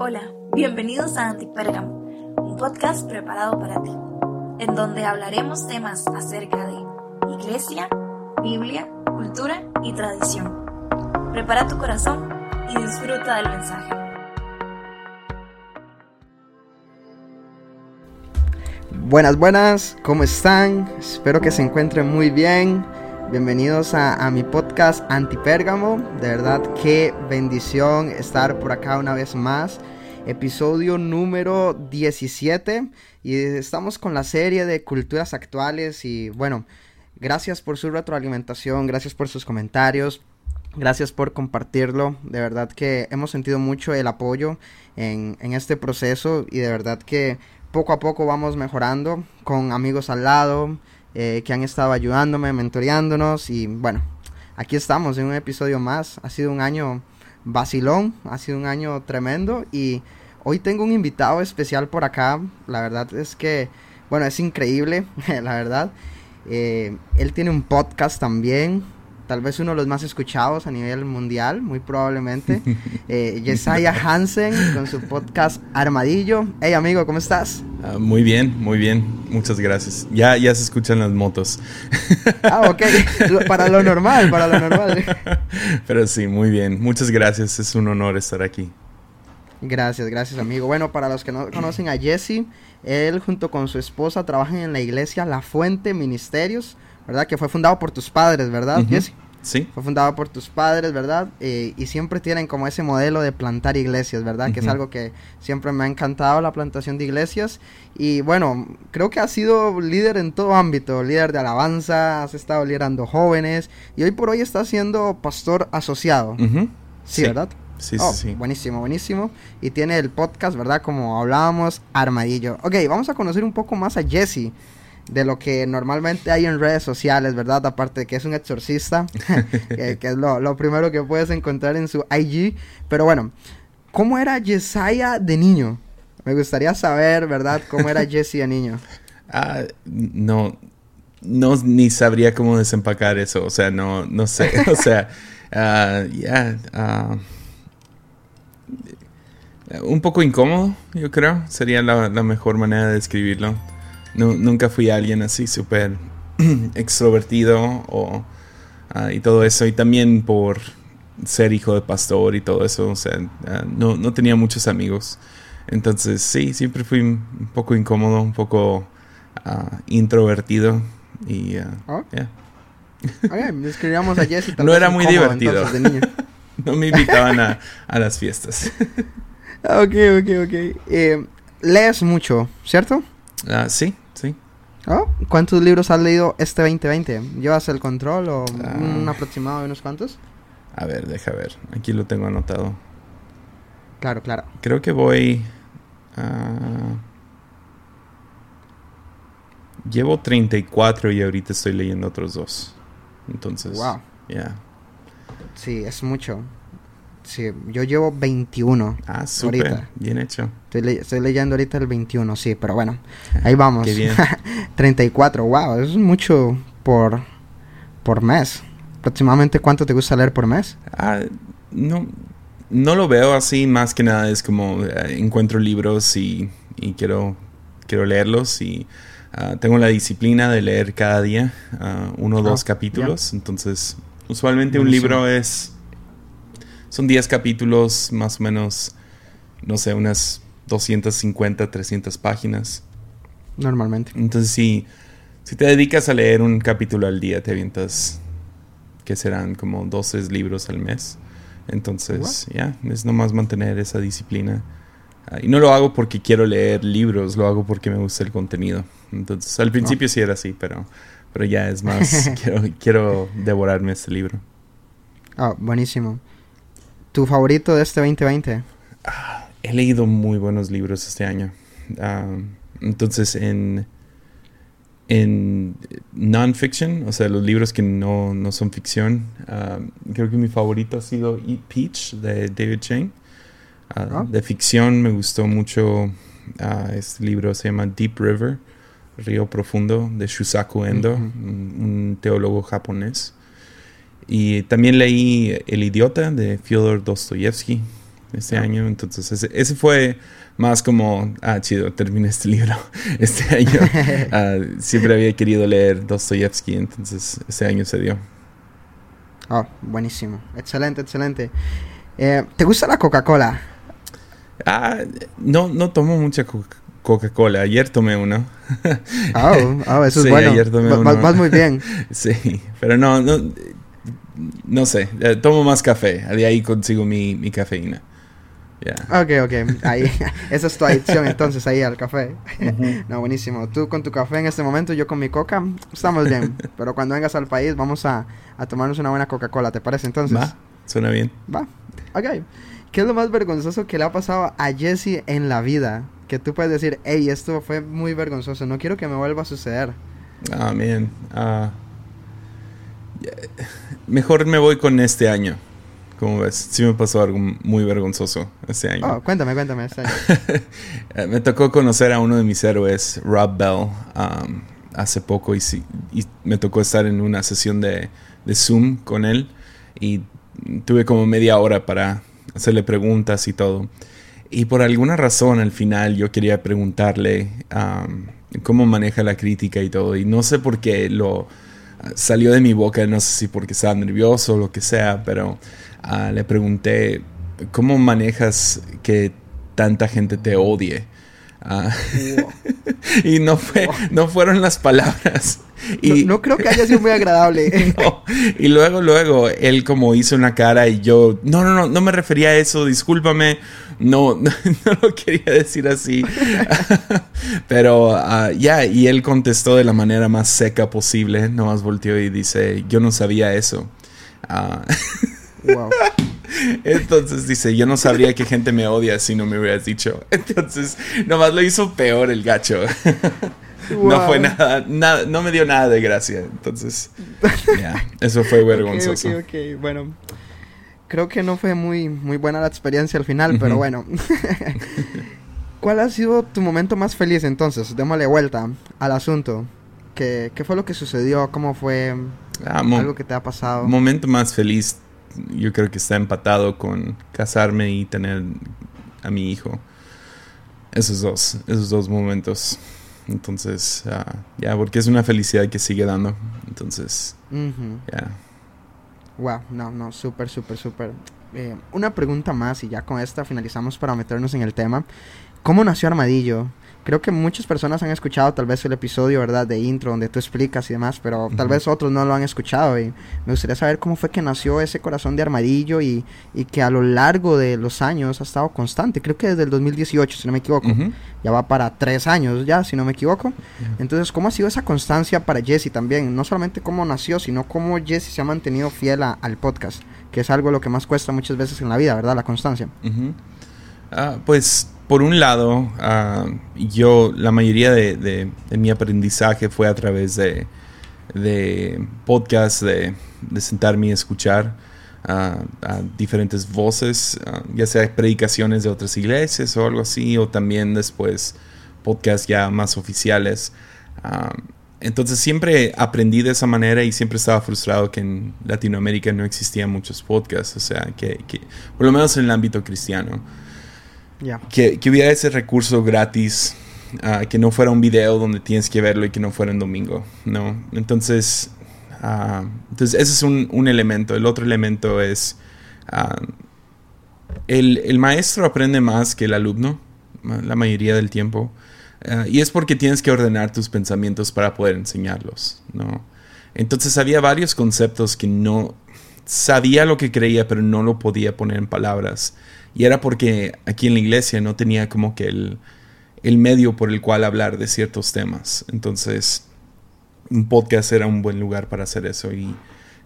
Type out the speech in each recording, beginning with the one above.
Hola, bienvenidos a Antipérgamo, un podcast preparado para ti, en donde hablaremos temas acerca de iglesia, Biblia, cultura y tradición. Prepara tu corazón y disfruta del mensaje. Buenas, ¿cómo están? Espero que se encuentren muy bien. Bienvenidos a mi podcast Antipérgamo. De verdad, qué bendición estar por acá una vez más. Episodio número 17. Y estamos con la serie de culturas actuales. Y bueno, gracias por su retroalimentación, gracias por sus comentarios, gracias por compartirlo. De verdad que hemos sentido mucho el apoyo en este proceso. Y de verdad que poco a poco vamos mejorando con amigos al lado, que han estado ayudándome, mentoreándonos. Y bueno, aquí estamos en un episodio más. Ha sido un año vacilón, ha sido un año tremendo. Y hoy tengo un invitado especial por acá. La verdad es que, bueno, es increíble, la verdad. Él tiene un podcast también, tal vez uno de los más escuchados a nivel mundial, muy probablemente. Yesaya Hansen con su podcast Armadillo. Hey amigo, ¿cómo estás? Muy bien, muchas gracias. Ya se escuchan las motos. Ah, ok, para lo normal. Pero sí, muy bien, muchas gracias, es un honor estar aquí. Gracias amigo. Bueno, para los que no conocen a Jesse, él junto con su esposa trabajan en la iglesia La Fuente Ministerios, ¿verdad? Que fue fundado por tus padres, ¿verdad, Jesse? Sí. Fue fundado por tus padres, ¿verdad? Y siempre tienen como ese modelo de plantar iglesias, ¿verdad? Que es algo que siempre me ha encantado, la plantación de iglesias. Y bueno, creo que has sido líder en todo ámbito, líder de alabanza, has estado liderando jóvenes. Y hoy por hoy estás siendo pastor asociado. Sí, ¿verdad? Sí. Buenísimo. Y tiene el podcast, ¿verdad? Como hablábamos, Armadillo. Ok, vamos a conocer un poco más a Jesse de lo que normalmente hay en redes sociales, ¿verdad? Aparte de que es un exorcista, que es lo primero que puedes encontrar en su IG. Pero bueno, ¿cómo era Yesaya de niño? Me gustaría saber, ¿verdad? ¿Cómo era Jesse de niño? No, ni sabría cómo desempacar eso. O sea, no sé. O sea, un poco incómodo, yo creo. Sería la mejor manera de describirlo. No, nunca fui alguien así súper extrovertido y todo eso. Y también por ser hijo de pastor y todo eso. O sea, no tenía muchos amigos. Entonces, sí, siempre fui un poco incómodo, un poco introvertido. Y, Ok, describíamos a Jesse. No era muy divertido. Entonces, de niño. No me invitaban a las fiestas. Ok. Lees mucho, ¿cierto? Sí. Oh, ¿cuántos libros has leído este 2020? ¿Llevas el control o un aproximado de unos cuantos? A ver, deja ver. Aquí lo tengo anotado. Claro. Creo que voy... llevo 34 y ahorita estoy leyendo otros 2. Entonces... Wow. Yeah. Sí, es mucho. Sí, yo llevo 21. Ah, súper, ahorita. Bien hecho. Estoy leyendo ahorita el 21, sí, pero bueno, ahí vamos. Qué bien. 34, wow, eso es mucho por mes. Aproximadamente, ¿cuánto te gusta leer por mes? No lo veo así, más que nada es como encuentro libros y quiero leerlos y tengo la disciplina de leer cada día uno o dos capítulos, yeah. Entonces usualmente un libro son 10 capítulos, más o menos, no sé, unas 250, 300 páginas. Normalmente. Entonces, si te dedicas a leer un capítulo al día, te avientas, que serán como 2, 3 libros al mes. Entonces, es nomás mantener esa disciplina. Y no lo hago porque quiero leer libros, lo hago porque me gusta el contenido. Entonces, al principio sí era así, pero ya es más, quiero devorarme este libro. Ah, buenísimo. ¿Tu favorito de este 2020? He leído muy buenos libros este año. Entonces, en non-fiction, o sea, los libros que no son ficción, creo que mi favorito ha sido Eat Peach, de David Chang. De ficción me gustó mucho. Este libro se llama Deep River, Río Profundo, de Shusaku Endo, un teólogo japonés. Y también leí El idiota de Fyodor Dostoyevsky. este año. Entonces ese fue más como, chido, terminé este libro este año. Siempre había querido leer Dostoyevsky, entonces este año se dio. Oh, buenísimo. Excelente, excelente. ¿Te gusta la Coca-Cola? No tomo mucha Coca-Cola. Ayer tomé uno. Oh, eso sí, es bueno. Ayer tomé uno. Vas muy bien. Sí, pero no sé. Tomo más café. De ahí consigo mi cafeína. Yeah. Ok. Ahí, esa es tu adicción entonces, ahí al café. Uh-huh. No, buenísimo. Tú con tu café en este momento, yo con mi coca. Estamos bien. Pero cuando vengas al país vamos a tomarnos una buena Coca-Cola. ¿Te parece entonces? Va, suena bien. Va, ok. ¿Qué es lo más vergonzoso que le ha pasado a Jesse en la vida? Que tú puedes decir, hey, esto fue muy vergonzoso, no quiero que me vuelva a suceder. Amén. Mejor me voy con este año. ¿Cómo ves? Sí me pasó algo muy vergonzoso este año. Cuéntame este año. Me tocó conocer a uno de mis héroes, Rob Bell, hace poco. Y me tocó estar en una sesión de Zoom con él. Y tuve como media hora para hacerle preguntas y todo. Y por alguna razón al final yo quería preguntarle cómo maneja la crítica y todo. Y no sé por qué salió de mi boca, no sé si porque estaba nervioso o lo que sea, pero le pregunté, ¿cómo manejas que tanta gente te odie? Y no fueron las palabras. Y no creo que haya sido muy agradable. No. Y luego él como hizo una cara y yo, no me refería a eso, discúlpame. No lo quería decir así. Pero y él contestó de la manera más seca posible. Nomás volteó y dice, yo no sabía eso. Wow. Entonces dice, yo no sabría que gente me odia si no me hubieras dicho. Entonces nomás lo hizo peor el gacho. Wow. No fue nada, no me dio nada de gracia. Entonces, eso fue vergonzoso. Okay. Bueno, creo que no fue muy buena la experiencia al final, uh-huh. Pero bueno. ¿Cuál ha sido tu momento más feliz entonces? Démosle vuelta al asunto. ¿Qué fue lo que sucedió? ¿Cómo fue algo que te ha pasado? Momento más feliz, yo creo que está empatado con casarme y tener a mi hijo. Esos dos momentos. Entonces, porque es una felicidad que sigue dando. Entonces, uh-huh. Wow, no, súper. Una pregunta más y ya con esta finalizamos para meternos en el tema. ¿Cómo nació Armadillo? Creo que muchas personas han escuchado tal vez el episodio, ¿verdad? De intro, donde tú explicas y demás, pero uh-huh. Tal vez otros no lo han escuchado. Y me gustaría saber cómo fue que nació ese corazón de Armadillo y que a lo largo de los años ha estado constante. Creo que desde el 2018, si no me equivoco. Uh-huh. Ya va para 3 años ya, si no me equivoco. Uh-huh. Entonces, ¿cómo ha sido esa constancia para Jesse también? No solamente cómo nació, sino cómo Jesse se ha mantenido fiel al podcast, que es algo lo que más cuesta muchas veces en la vida, ¿verdad? La constancia. Uh-huh. Pues... por un lado, yo la mayoría de mi aprendizaje fue a través de podcasts, de sentarme y escuchar a diferentes voces, ya sea predicaciones de otras iglesias o algo así, o también después podcasts ya más oficiales. Entonces siempre aprendí de esa manera y siempre estaba frustrado que en Latinoamérica no existían muchos podcasts, o sea, que por lo menos en el ámbito cristiano. Yeah. Que hubiera ese recurso gratis, que no fuera un video donde tienes que verlo y que no fuera en domingo, ¿no? Entonces, ese es un elemento. El otro elemento es, el maestro aprende más que el alumno la mayoría del tiempo. Y es porque tienes que ordenar tus pensamientos para poder enseñarlos, ¿no? Entonces había varios conceptos que no sabía lo que creía, pero no lo podía poner en palabras. Y era porque aquí en la iglesia no tenía como que el medio por el cual hablar de ciertos temas. Entonces, un podcast era un buen lugar para hacer eso. Y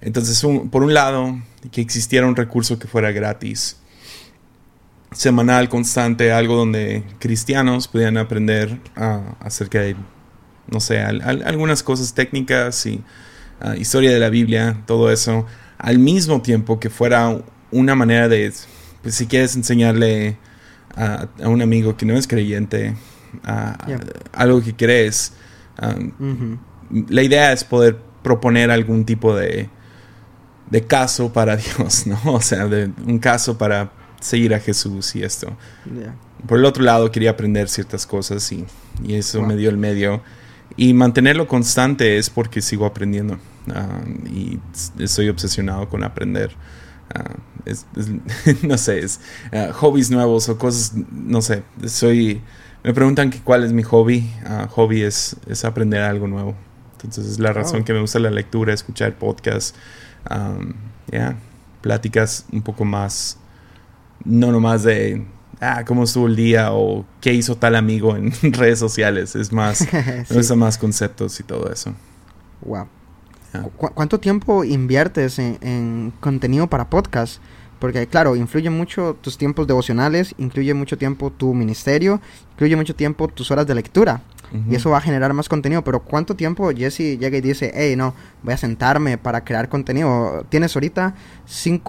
entonces, por un lado, que existiera un recurso que fuera gratis, semanal, constante, algo donde cristianos pudieran aprender acerca de, no sé, algunas cosas técnicas y historia de la Biblia, todo eso. Al mismo tiempo que fuera una manera de... pues si quieres enseñarle a un amigo que no es creyente algo que crees, uh-huh. La idea es poder proponer algún tipo de caso para Dios, ¿no? O sea, un caso para seguir a Jesús y esto. Yeah. Por el otro lado, quería aprender ciertas cosas y eso me dio el medio. Y mantenerlo constante es porque sigo aprendiendo. Y estoy obsesionado con aprender. No sé, es hobbies nuevos o cosas, no sé. Me preguntan que cuál es mi hobby. Hobby es aprender algo nuevo. Entonces es la razón que me gusta la lectura, escuchar podcasts, pláticas un poco más, no nomás de cómo estuvo el día o qué hizo tal amigo en redes sociales. Es más, me gustan más conceptos y todo eso. Wow. ¿Cuánto tiempo inviertes en contenido para podcast? Porque claro, influye mucho tus tiempos devocionales, incluye mucho tiempo tu ministerio, incluye mucho tiempo tus horas de lectura. Y eso va a generar más contenido. Pero ¿cuánto tiempo Jesse llega y dice, hey, no, voy a sentarme para crear contenido? Tienes ahorita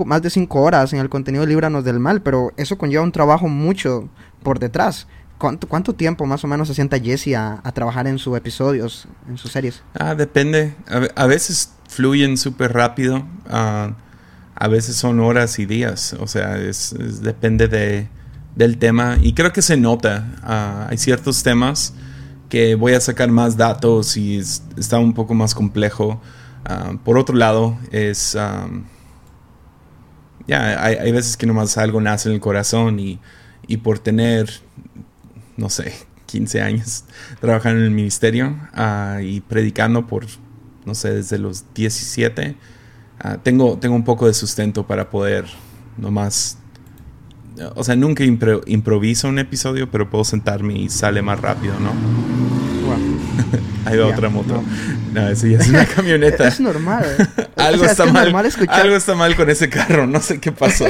más de 5 horas en el contenido de Líbranos del Mal, pero eso conlleva un trabajo mucho por detrás. ¿Cuánto tiempo más o menos se sienta Jesse a trabajar en sus episodios, en sus series? Depende. A veces fluyen súper rápido. A veces son horas y días. O sea, depende del tema. Y creo que se nota. Hay ciertos temas que voy a sacar más datos y está un poco más complejo. Por otro lado, es... hay veces que nomás algo nace en el corazón y por tener, no sé, 15 años trabajando en el ministerio y predicando por, no sé, desde los 17, tengo un poco de sustento para poder nomás... O sea, nunca improviso un episodio, pero puedo sentarme y sale más rápido, ¿no? Wow. Ahí va otra moto. No, eso ya es una camioneta. Es normal. Algo está mal con ese carro. No sé qué pasó.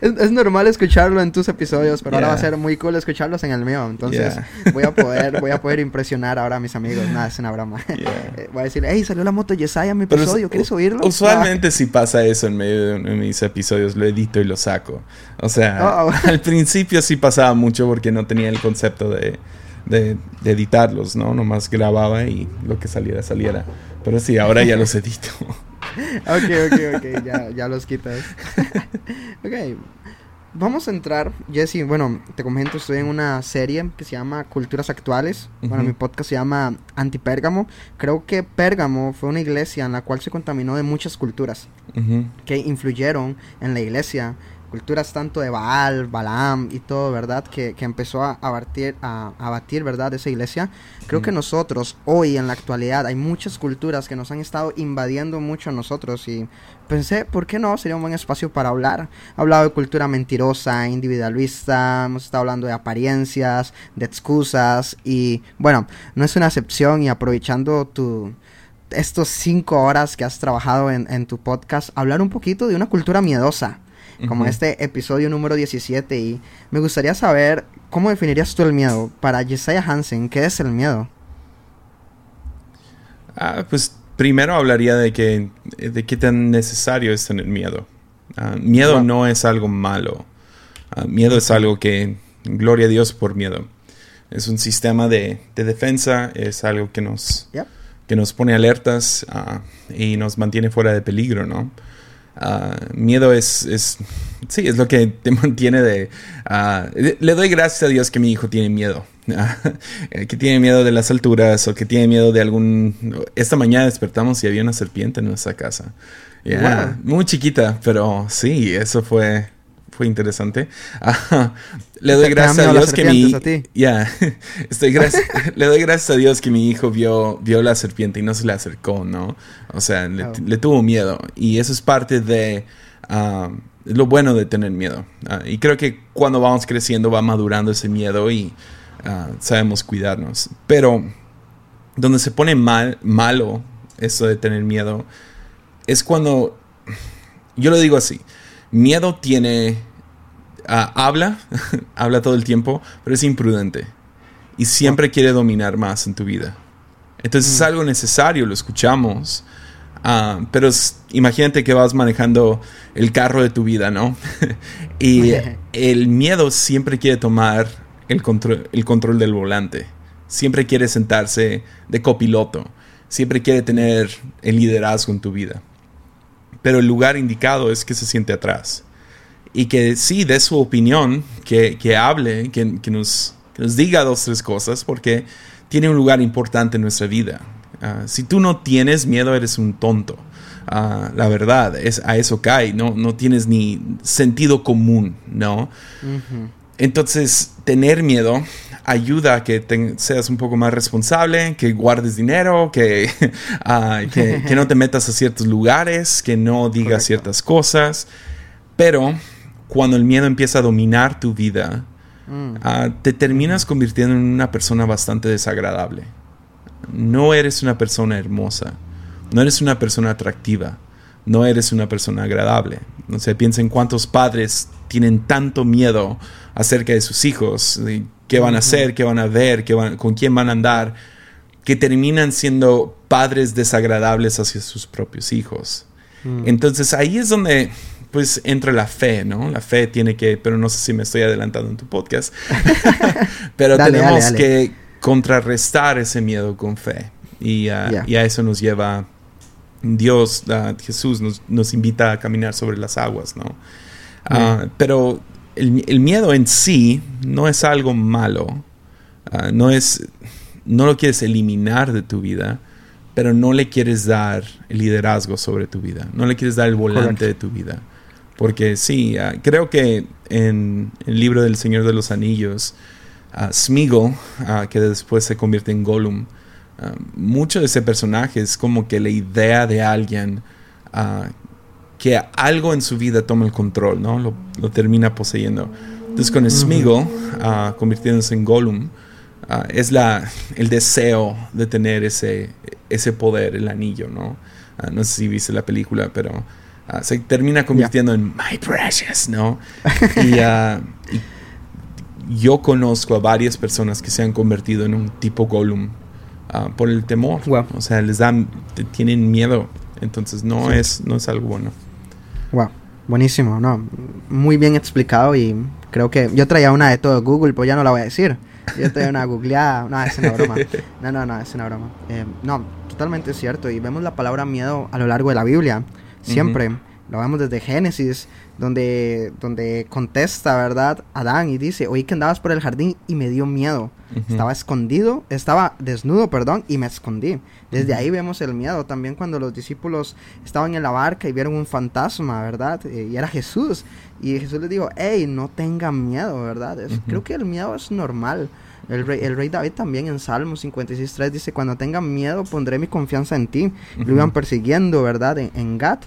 Es normal escucharlo en tus episodios, pero ahora va a ser muy cool escucharlos en el mío. Entonces voy a poder impresionar ahora a mis amigos. Nada, es una broma. Voy a decir, hey, salió la moto Yesaya en mi episodio, ¿quieres oírlo? Usualmente sí pasa eso en medio de mis episodios, lo edito y lo saco. O sea, al principio sí pasaba mucho porque no tenía el concepto de editarlos, ¿no? Nomás grababa y lo que saliera. Pero sí, ahora ya los edito. Ok, ya los quitas. Ok, vamos a entrar, Jesse, bueno, te comento, estoy en una serie que se llama Culturas Actuales. Bueno, mi podcast se llama Antipérgamo. Creo que Pérgamo fue una iglesia en la cual se contaminó de muchas culturas que influyeron en la iglesia. Culturas tanto de Baal, Balaam y todo, ¿verdad? Que empezó a abatir, ¿verdad? Esa iglesia. Creo que nosotros, hoy en la actualidad, hay muchas culturas que nos han estado invadiendo mucho a nosotros. Y pensé, ¿por qué no? Sería un buen espacio para hablar. He hablado de cultura mentirosa, individualista, hemos estado hablando de apariencias, de excusas. Y bueno, no es una excepción y aprovechando estos 5 horas que has trabajado en tu podcast, hablar un poquito de una cultura miedosa. Como este episodio número 17. Y me gustaría saber, ¿cómo definirías tú el miedo? Para Jesiah Hansen, ¿qué es el miedo? Pues primero hablaría de qué tan necesario es tener miedo. Miedo no es algo malo. Miedo es algo que, gloria a Dios por miedo, es un sistema de defensa. Es algo que nos pone alertas y nos mantiene fuera de peligro, ¿no? Miedo es lo que te mantiene de... le doy gracias a Dios que mi hijo tiene miedo. Que tiene miedo de las alturas o que tiene miedo de algún... Esta mañana despertamos y había una serpiente en nuestra casa. Muy chiquita, pero sí, eso fue interesante. Le doy gracias a Dios que mi... Le doy gracias a Dios que mi hijo vio la serpiente y no se le acercó, ¿no? O sea, le tuvo miedo. Y eso es parte de... lo bueno de tener miedo. Y creo que cuando vamos creciendo va madurando ese miedo y sabemos cuidarnos. Pero donde se pone malo eso de tener miedo es cuando... Yo lo digo así. Miedo tiene... habla todo el tiempo, pero es imprudente. Y siempre quiere dominar más en tu vida. Entonces es algo necesario, lo escuchamos. Pero imagínate que vas manejando el carro de tu vida, ¿no? Y el miedo siempre quiere tomar el control del volante. Siempre quiere sentarse de copiloto. Siempre quiere tener el liderazgo en tu vida. Pero el lugar indicado es que se siente atrás. y que sí dé su opinión, que hable, que nos diga dos, tres cosas, porque tiene un lugar importante en nuestra vida. Si tú no tienes miedo, eres un tonto. La verdad, a eso cae. No tienes ni sentido común, ¿no? Uh-huh. Entonces, tener miedo ayuda a que seas un poco más responsable, que guardes dinero, que no te metas a ciertos lugares, que no digas Correcto. Ciertas cosas. Pero cuando el miedo empieza a dominar tu vida, te terminas convirtiendo en una persona bastante desagradable. No eres una persona hermosa. No eres una persona atractiva. No eres una persona agradable. No sé, piensen cuántos padres tienen tanto miedo acerca de sus hijos. ¿Qué van a hacer? ¿Qué van a ver? ¿Con quién van a andar? Que terminan siendo padres desagradables hacia sus propios hijos. Entonces ahí es donde pues entra la fe, ¿no? La fe tiene que... Pero no sé si me estoy adelantando en tu podcast. Pero tenemos que contrarrestar ese miedo con fe. Y a eso nos lleva... Dios, Jesús, nos invita a caminar sobre las aguas, ¿no? Pero el miedo en sí no es algo malo. No lo quieres eliminar de tu vida, pero no le quieres dar el liderazgo sobre tu vida. No le quieres dar el volante Correcto. De tu vida. Porque sí, creo que en el libro del Señor de los Anillos, Sméagol, que después se convierte en Gollum, mucho de ese personaje es como que la idea de alguien que algo en su vida toma el control, ¿no? Lo termina poseyendo. Entonces con Sméagol, convirtiéndose en Gollum, es el deseo de tener ese poder, el anillo, ¿no? No sé si viste la película, pero se termina convirtiendo en My Precious, ¿no? Y yo conozco a varias personas que se han convertido en un tipo Gollum por el temor, wow. O sea, tienen miedo, entonces no es algo bueno. Wow, buenísimo, no, muy bien explicado, y creo que yo traía una de todo Google, pues ya no la voy a decir. Yo traía una googleada, no, es una broma. No, es una broma. No, totalmente cierto, y vemos la palabra miedo a lo largo de la Biblia, siempre. Uh-huh. Lo vemos desde Génesis, donde contesta, ¿verdad? Adán y dice: oí que andabas por el jardín y me dio miedo. Uh-huh. Estaba desnudo, y me escondí. Desde ahí vemos el miedo. También cuando los discípulos estaban en la barca y vieron un fantasma, ¿verdad? Y era Jesús. Y Jesús les dijo: hey, no tengan miedo, ¿verdad? Creo que el miedo es normal. El rey David también en Salmo 56:3 dice: cuando tengan miedo pondré mi confianza en ti. Lo iban persiguiendo, ¿verdad? En Gat.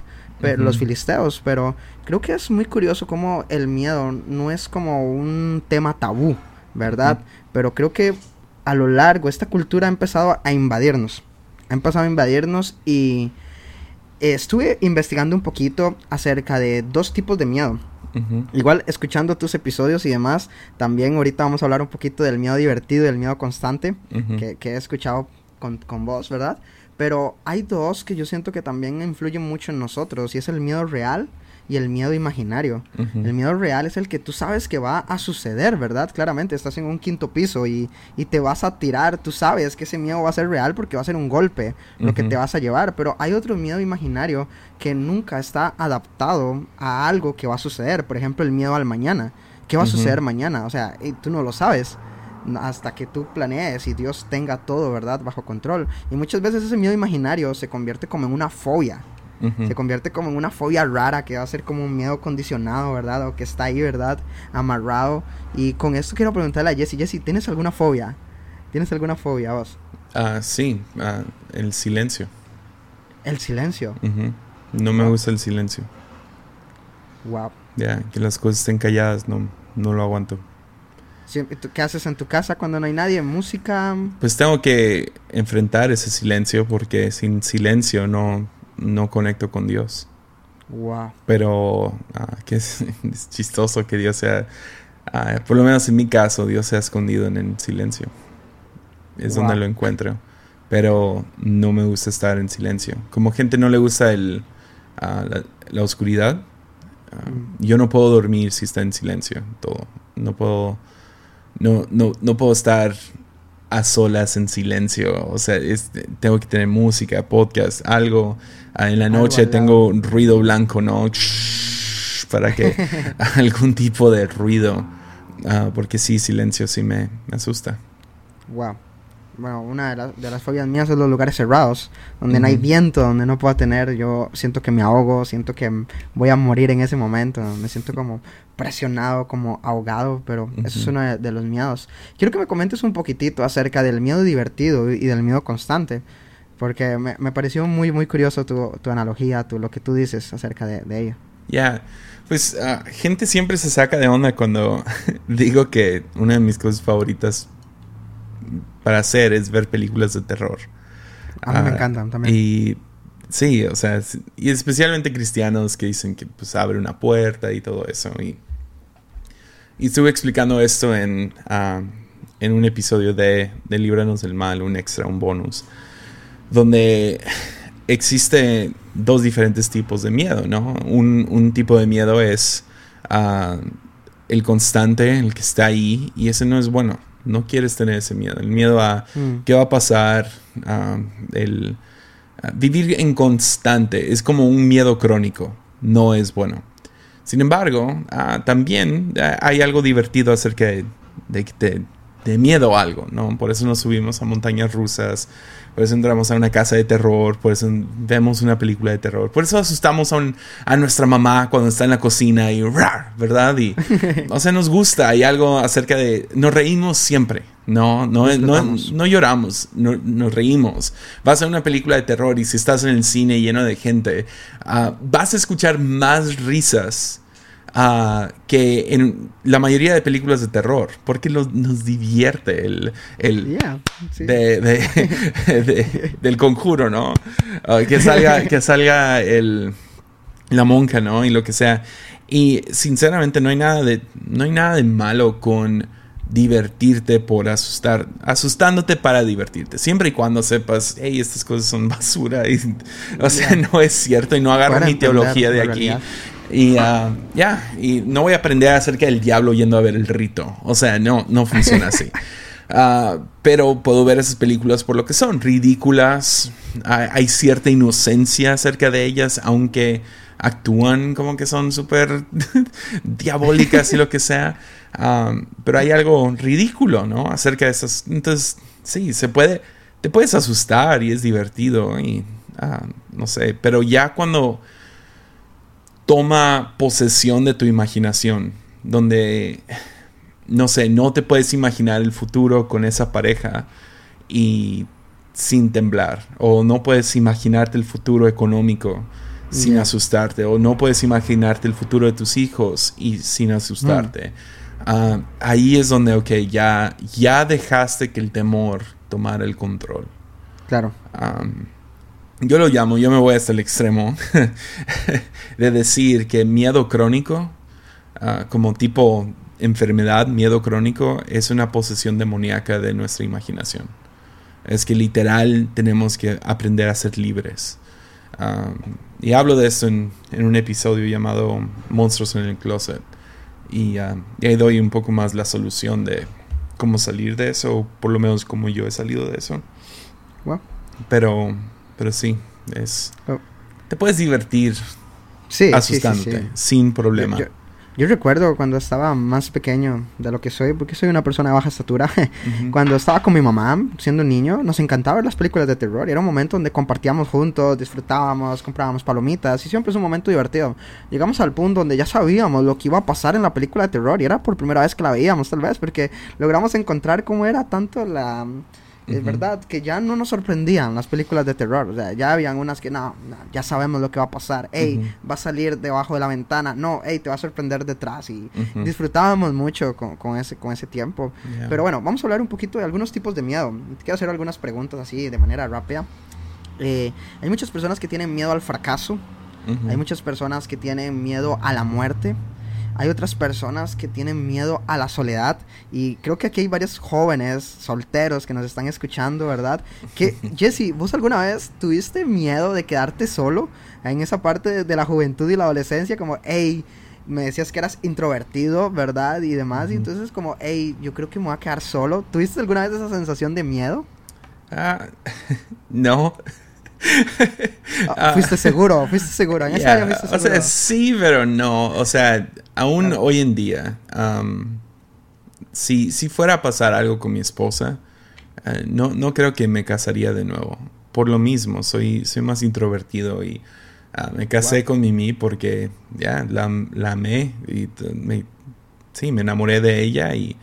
Los filisteos, pero creo que es muy curioso cómo el miedo no es como un tema tabú, ¿verdad? Pero creo que a lo largo esta cultura ha empezado a invadirnos. Y estuve investigando un poquito acerca de dos tipos de miedo. Igual, escuchando tus episodios y demás, también ahorita vamos a hablar un poquito del miedo divertido y del miedo constante que he escuchado con vos, ¿verdad? Pero hay dos que yo siento que también influyen mucho en nosotros, y es el miedo real y el miedo imaginario. El miedo real es el que tú sabes que va a suceder, ¿verdad? Claramente, estás en un quinto piso y te vas a tirar. Tú sabes que ese miedo va a ser real porque va a ser un golpe lo que te vas a llevar. Pero hay otro miedo imaginario que nunca está adaptado a algo que va a suceder. Por ejemplo, el miedo al mañana. ¿Qué va a suceder mañana? O sea, tú no lo sabes hasta que tú planees y Dios tenga todo, ¿verdad?, bajo control. Y muchas veces ese miedo imaginario se convierte como en una fobia. Se convierte como en una fobia rara, que va a ser como un miedo condicionado, ¿verdad?, o que está ahí, ¿verdad?, amarrado. Y con esto quiero preguntarle a Jesse. Jesse, ¿tienes alguna fobia? ¿Vos? Sí, el silencio. ¿El silencio? No me gusta el silencio. Wow. Que las cosas estén calladas, no lo aguanto. ¿Qué haces en tu casa cuando no hay nadie? ¿Música? Pues tengo que enfrentar ese silencio, porque sin silencio no conecto con Dios. Wow. Pero que es chistoso que Dios sea, por lo menos en mi caso, Dios se ha escondido en el silencio. Es donde lo encuentro. Pero no me gusta estar en silencio. Como gente no le gusta la oscuridad, yo no puedo dormir si está en silencio todo. No puedo estar a solas en silencio. O sea, tengo que tener música, podcast, algo. En la noche tengo ruido blanco, ¿no? para que algún tipo de ruido, porque sí, silencio sí me asusta. Wow. Bueno, una de las fobias mías son los lugares cerrados, donde no hay viento, donde no puedo tener, yo siento que me ahogo, siento que voy a morir en ese momento, me siento como presionado, como ahogado, pero eso es uno de los miedos. Quiero que me comentes un poquitito acerca del miedo divertido y del miedo constante, porque me pareció muy, muy curioso tu analogía, lo que tú dices acerca de ello. Ya, pues gente siempre se saca de onda cuando digo que una de mis cosas favoritas para hacer es ver películas de terror. A mí me encantan también. Y sí, o sea, y especialmente cristianos que dicen que pues abre una puerta y todo eso. Y estuve explicando esto en un episodio de Líbranos del Mal, un extra, un bonus, donde existe dos diferentes tipos de miedo, ¿no? Un tipo de miedo es el constante, el que está ahí, y ese no es bueno. No quieres tener ese miedo. El miedo a qué va a pasar. Vivir en constante. Es como un miedo crónico. No es bueno. Sin embargo, también hay algo divertido acerca de que te dé miedo a algo, ¿no? Por eso nos subimos a montañas rusas. Por eso entramos a una casa de terror. Por eso vemos una película de terror. Por eso asustamos a nuestra mamá cuando está en la cocina y ¡rar! ¿Verdad? Y, o sea, nos gusta. Hay algo acerca de... Nos reímos siempre. No lloramos. Nos reímos. Vas a una película de terror y si estás en el cine lleno de gente, vas a escuchar más risas que en la mayoría de películas de terror, porque nos divierte del conjuro, ¿no? Que salga la monja, ¿no? Y lo que sea. Y sinceramente no hay nada de malo con divertirte por asustándote para divertirte, siempre y cuando sepas, hey, estas cosas son basura y, o sea, no es cierto y no agarro mi teología de aquí. Y y no voy a aprender acerca del diablo yendo a ver El Rito. O sea, no funciona así. Pero puedo ver esas películas por lo que son, ridículas. Hay cierta inocencia acerca de ellas, aunque actúan como que son súper diabólicas y lo que sea. Pero hay algo ridículo, ¿no? Acerca de esas. Entonces, sí, te puedes asustar y es divertido. Y no sé, pero ya cuando toma posesión de tu imaginación, donde, no sé, no te puedes imaginar el futuro con esa pareja y sin temblar, o no puedes imaginarte el futuro económico sin asustarte, o no puedes imaginarte el futuro de tus hijos y sin asustarte. Ahí es donde, ya dejaste que el temor tomara el control. Claro. Yo lo llamo, yo me voy hasta el extremo de decir que miedo crónico, como tipo enfermedad, miedo crónico, es una posesión demoníaca de nuestra imaginación. Es que literal tenemos que aprender a ser libres. Y hablo de esto en un episodio llamado Monstruos en el Closet. Y ahí doy un poco más la solución de cómo salir de eso, o por lo menos cómo yo he salido de eso. Bueno. Pero sí, te puedes divertir asustándote sin problema. Yo recuerdo cuando estaba más pequeño de lo que soy, porque soy una persona de baja estatura. Cuando estaba con mi mamá, siendo niño, nos encantaba ver las películas de terror. Y era un momento donde compartíamos juntos, disfrutábamos, comprábamos palomitas. Y siempre es un momento divertido. Llegamos al punto donde ya sabíamos lo que iba a pasar en la película de terror. Y era por primera vez que la veíamos, tal vez, porque logramos encontrar cómo era tanto la... Es verdad que ya no nos sorprendían las películas de terror. O sea, ya habían unas que ya sabemos lo que va a pasar. Ey, va a salir debajo de la ventana. No, ey, te va a sorprender detrás. Y disfrutábamos mucho con ese tiempo. Pero bueno, vamos a hablar un poquito de algunos tipos de miedo. Quiero hacer algunas preguntas así de manera rápida. Hay muchas personas que tienen miedo al fracaso. Hay muchas personas que tienen miedo a la muerte. Hay otras personas que tienen miedo a la soledad. Y creo que aquí hay varios jóvenes solteros que nos están escuchando, ¿verdad? Que, Jesse, ¿vos alguna vez tuviste miedo de quedarte solo? En esa parte de la juventud y la adolescencia, como, hey, me decías que eras introvertido, ¿verdad? Y demás, y entonces como, hey, yo creo que me voy a quedar solo. ¿Tuviste alguna vez esa sensación de miedo? No. Fuiste seguro. En esa área fuiste seguro. O sea, sí, pero no. O sea, aún hoy en día, si fuera a pasar algo con mi esposa, no creo que me casaría de nuevo. Por lo mismo, soy más introvertido y me casé con Mimi porque la amé y me enamoré de ella y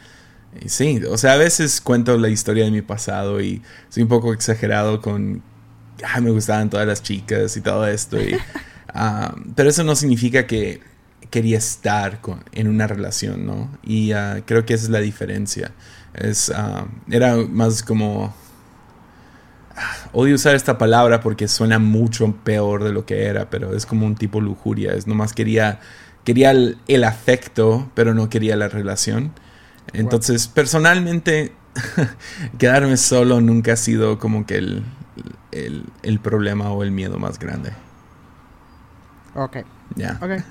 sí. O sea, a veces cuento la historia de mi pasado y soy un poco exagerado con... me gustaban todas las chicas y todo esto. Y, pero eso no significa que quería estar en una relación, ¿no? Y creo que esa es la diferencia. Era más como... odio usar esta palabra porque suena mucho peor de lo que era, pero es como un tipo lujuria. Es nomás quería el afecto, pero no quería la relación. Entonces, personalmente, quedarme solo nunca ha sido como que el problema o el miedo más grande. Ok. Ya. Yeah. Ok.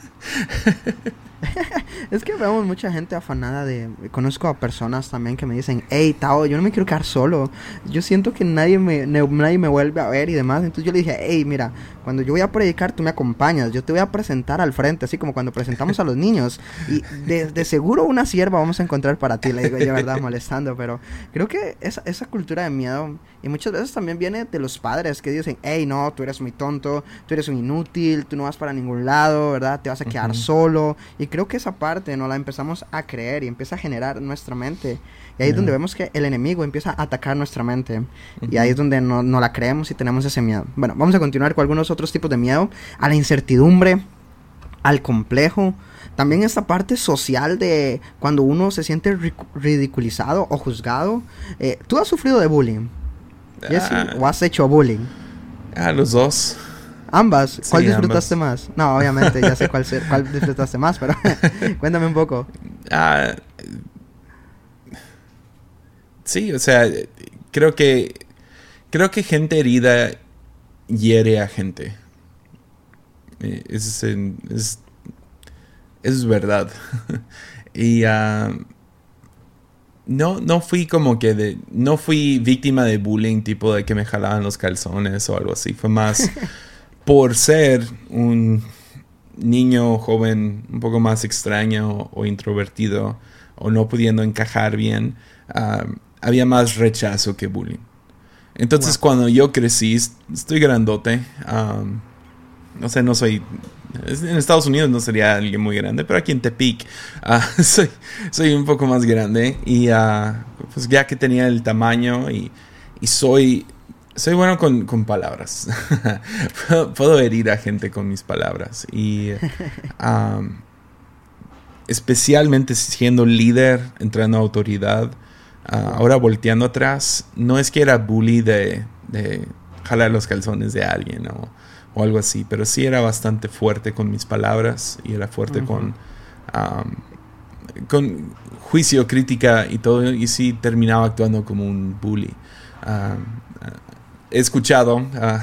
Es que vemos mucha gente afanada de... Conozco a personas también que me dicen, hey, Tao, yo no me quiero quedar solo. Yo siento que nadie me vuelve a ver y demás. Entonces yo le dije, hey, mira, cuando yo voy a predicar, tú me acompañas. Yo te voy a presentar al frente, así como cuando presentamos a los niños. Y de seguro una sierva vamos a encontrar para ti. Le digo, yo, verdad, molestando. Pero creo que esa cultura de miedo... Y muchas veces también viene de los padres que dicen, hey, no, tú eres muy tonto, tú eres un inútil, tú no vas para ningún lado, ¿verdad? Te vas a quedar solo. Y creo que esa parte no la empezamos a creer y empieza a generar nuestra mente. Y ahí es donde vemos que el enemigo empieza a atacar nuestra mente. Y ahí es donde no la creemos y tenemos ese miedo. Bueno, vamos a continuar con algunos otros tipos de miedo. A la incertidumbre, al complejo. También esta parte social de cuando uno se siente ridiculizado o juzgado. ¿Tú has sufrido de bullying? ¿O has hecho bullying? Los dos. Ambas. ¿Cuál disfrutaste más? No, obviamente ya sé cuál disfrutaste más, pero cuéntame un poco. Sí, o sea, creo que gente herida hiere a gente. Es verdad. Y no fui como que no fui víctima de bullying, tipo de que me jalaban los calzones o algo así. Fue más por ser un niño joven un poco más extraño o introvertido o no pudiendo encajar bien, había más rechazo que bullying. Entonces, cuando yo crecí, estoy grandote. O sea, no soy... En Estados Unidos no sería alguien muy grande, pero aquí en Tepic soy un poco más grande. Y pues ya que tenía el tamaño y soy bueno con palabras. Puedo herir a gente con mis palabras. Y especialmente siendo líder, entrando a autoridad, ahora volteando atrás, no es que era bully de jalar los calzones de alguien o algo así, pero sí era bastante fuerte con mis palabras y era fuerte con juicio, crítica y todo, y sí terminaba actuando como un bully. He escuchado a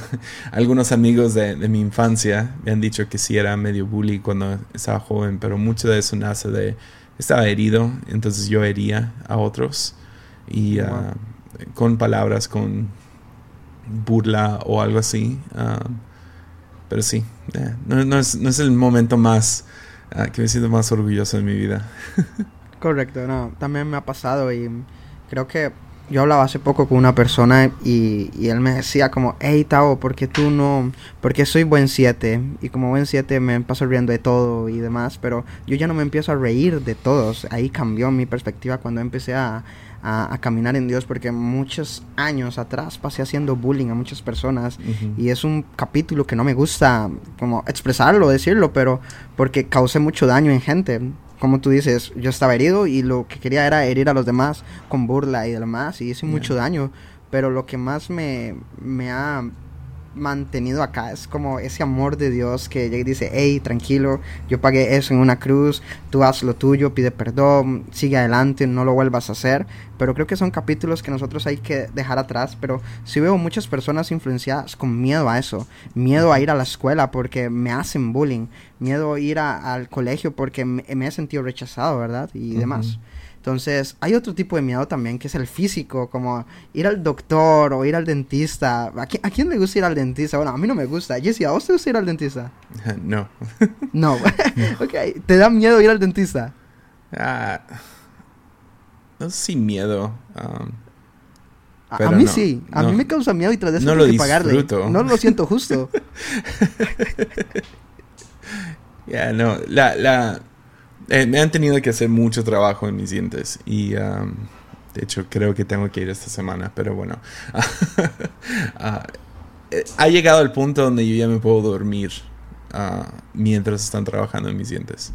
algunos amigos de mi infancia me han dicho que sí era medio bully cuando estaba joven, pero mucho de eso nace de... Estaba herido, entonces yo hería a otros. Y con palabras, con burla o algo así. Pero sí, no es el momento más que me siento más orgulloso de mi vida. Correcto, no, también me ha pasado y creo que... Yo hablaba hace poco con una persona y él me decía como, hey, Tao, ¿por qué tú no? Porque soy buen 7 y como buen 7 me paso riendo de todo y demás, pero yo ya no me empiezo a reír de todos. Ahí cambió mi perspectiva cuando empecé a caminar en Dios, porque muchos años atrás pasé haciendo bullying a muchas personas y es un capítulo que no me gusta como expresarlo, decirlo, pero porque causé mucho daño en gente. Como tú dices, yo estaba herido y lo que quería era herir a los demás con burla y demás, y hice mucho daño. Pero lo que más me ha mantenido acá es como ese amor de Dios que dice, hey, tranquilo, yo pagué eso en una cruz, tú haz lo tuyo, pide perdón, sigue adelante, no lo vuelvas a hacer. Pero creo que son capítulos que nosotros hay que dejar atrás, pero sí veo muchas personas influenciadas con miedo a eso, miedo a ir a la escuela porque me hacen bullying, miedo ir al colegio porque me he sentido rechazado, ¿verdad? Y demás. Entonces, hay otro tipo de miedo también que es el físico, como ir al doctor o ir al dentista. ¿A quién le gusta ir al dentista? Bueno, a mí no me gusta. Jessie, ¿a vos te gusta ir al dentista? No. No. Okay. ¿Te da miedo ir al dentista? No sé si miedo. A mí no, sí. A mí me causa miedo y tras de eso tengo que pagarle. No lo siento justo. No. Me han tenido que hacer mucho trabajo en mis dientes y de hecho creo que tengo que ir esta semana, pero bueno. Ha llegado al punto donde yo ya me puedo dormir mientras están trabajando en mis dientes.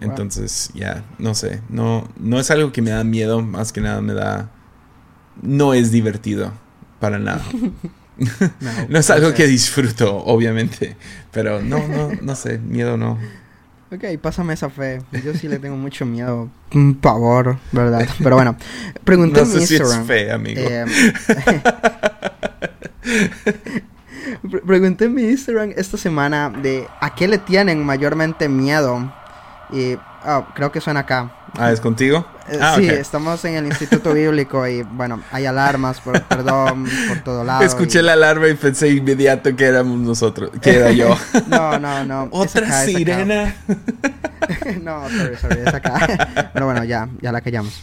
Entonces, no sé, no es algo que me da miedo, más que nada no es divertido para nada. No es algo que disfruto, obviamente, pero no sé, miedo no. Ok, pásame esa fe. Yo sí le tengo mucho miedo. Pavor, ¿verdad? Pero bueno, pregunté en mi Instagram. No sé si es fe, amigo. Pregunté en mi Instagram esta semana de a qué le tienen mayormente miedo. Y creo que suena acá. ¿Es contigo? Sí, okay. Estamos en el Instituto Bíblico y, bueno, hay alarmas, perdón, por todo lado. Escuché la alarma y pensé inmediato que éramos nosotros, que era yo. No. ¿Otra acá, sirena? No, sorry, es acá. Pero bueno, ya la callamos.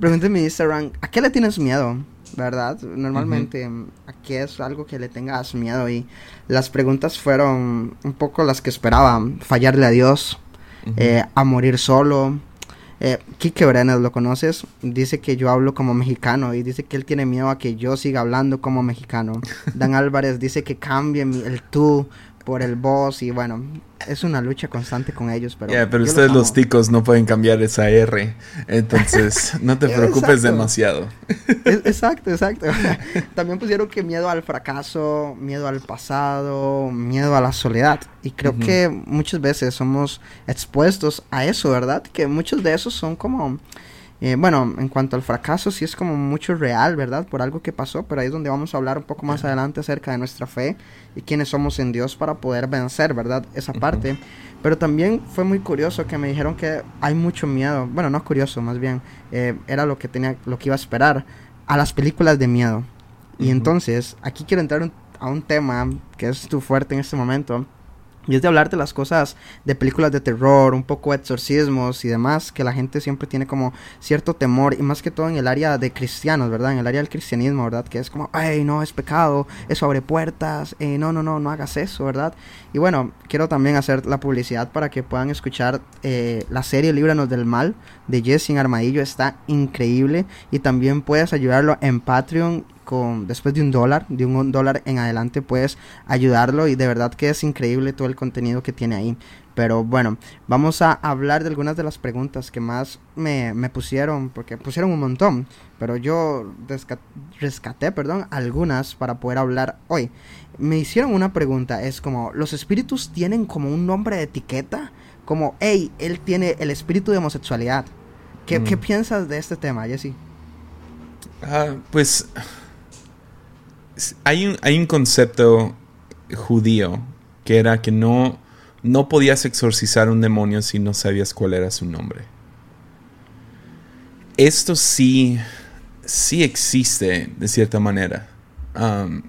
Pregunté en mi Instagram, ¿a qué le tienes miedo? ¿Verdad? Normalmente, ¿a qué es algo que le tengas miedo? Y las preguntas fueron un poco las que esperaba. Fallarle a Dios, a morir solo. Quique Brenes, ¿lo conoces? Dice que yo hablo como mexicano y dice que él tiene miedo a que yo siga hablando como mexicano. Dan Álvarez dice que cambie el tú por el vos y bueno, es una lucha constante con ellos. Pero ustedes los ticos no pueden cambiar esa R, entonces no te preocupes demasiado. Exacto. También pusieron que miedo al fracaso, miedo al pasado, miedo a la soledad. Y creo que muchas veces somos expuestos a eso, ¿verdad? Que muchos de esos son como... bueno, en cuanto al fracaso, sí es como mucho real, ¿verdad? Por algo que pasó, pero ahí es donde vamos a hablar un poco más adelante acerca de nuestra fe y quiénes somos en Dios para poder vencer, ¿verdad? Esa parte. Pero también fue muy curioso que me dijeron que hay mucho miedo. Bueno, no curioso, más bien. Era lo que iba a esperar a las películas de miedo. Y entonces, aquí quiero entrar a un tema que es tu fuerte en este momento. Y es de hablar de las cosas de películas de terror, un poco exorcismos y demás, que la gente siempre tiene como cierto temor, y más que todo en el área de cristianos, ¿verdad? En el área del cristianismo, ¿verdad? Que es como, ay, no, es pecado, eso abre puertas, no hagas eso, ¿verdad? Y bueno, quiero también hacer la publicidad para que puedan escuchar la serie Líbranos del Mal, de Jessie en Armadillo, está increíble, y también puedes ayudarlo en Patreon. Después de $1 en adelante puedes ayudarlo y de verdad que es increíble todo el contenido que tiene ahí. Pero bueno, vamos a hablar de algunas de las preguntas que más me pusieron, porque pusieron un montón, pero yo rescaté algunas para poder hablar hoy. Me hicieron una pregunta, es como, ¿los espíritus tienen como un nombre de etiqueta? Como, hey, él tiene el espíritu de homosexualidad. ¿Qué piensas de este tema, Jessie? Pues... Hay un concepto judío que era que no podías exorcizar un demonio si no sabías cuál era su nombre. Esto sí existe de cierta manera.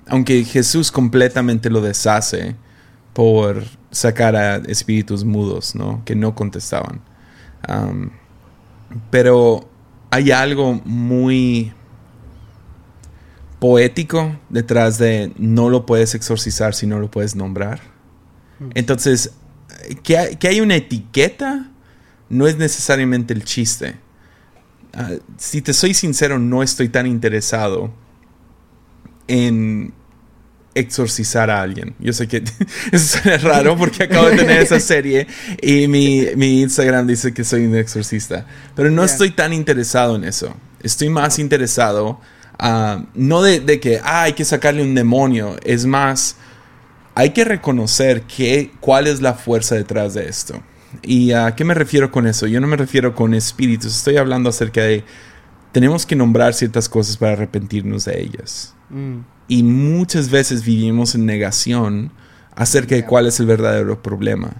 Aunque Jesús completamente lo deshace por sacar a espíritus mudos, ¿no? Que no contestaban. Pero hay algo muy... poético detrás de no lo puedes exorcizar si no lo puedes nombrar. Entonces, que hay una etiqueta no es necesariamente el chiste. Si te soy sincero, no estoy tan interesado en exorcizar a alguien. Yo sé que eso suena raro porque acabo de tener esa serie y mi Instagram dice que soy un exorcista. Pero no estoy tan interesado en eso. Estoy más interesado... no de que hay que sacarle un demonio. Es más, hay que reconocer cuál es la fuerza detrás de esto. ¿Y a qué me refiero con eso? Yo no me refiero con espíritus. Estoy hablando acerca de... tenemos que nombrar ciertas cosas para arrepentirnos de ellas. Y muchas veces vivimos en negación acerca de cuál es el verdadero problema.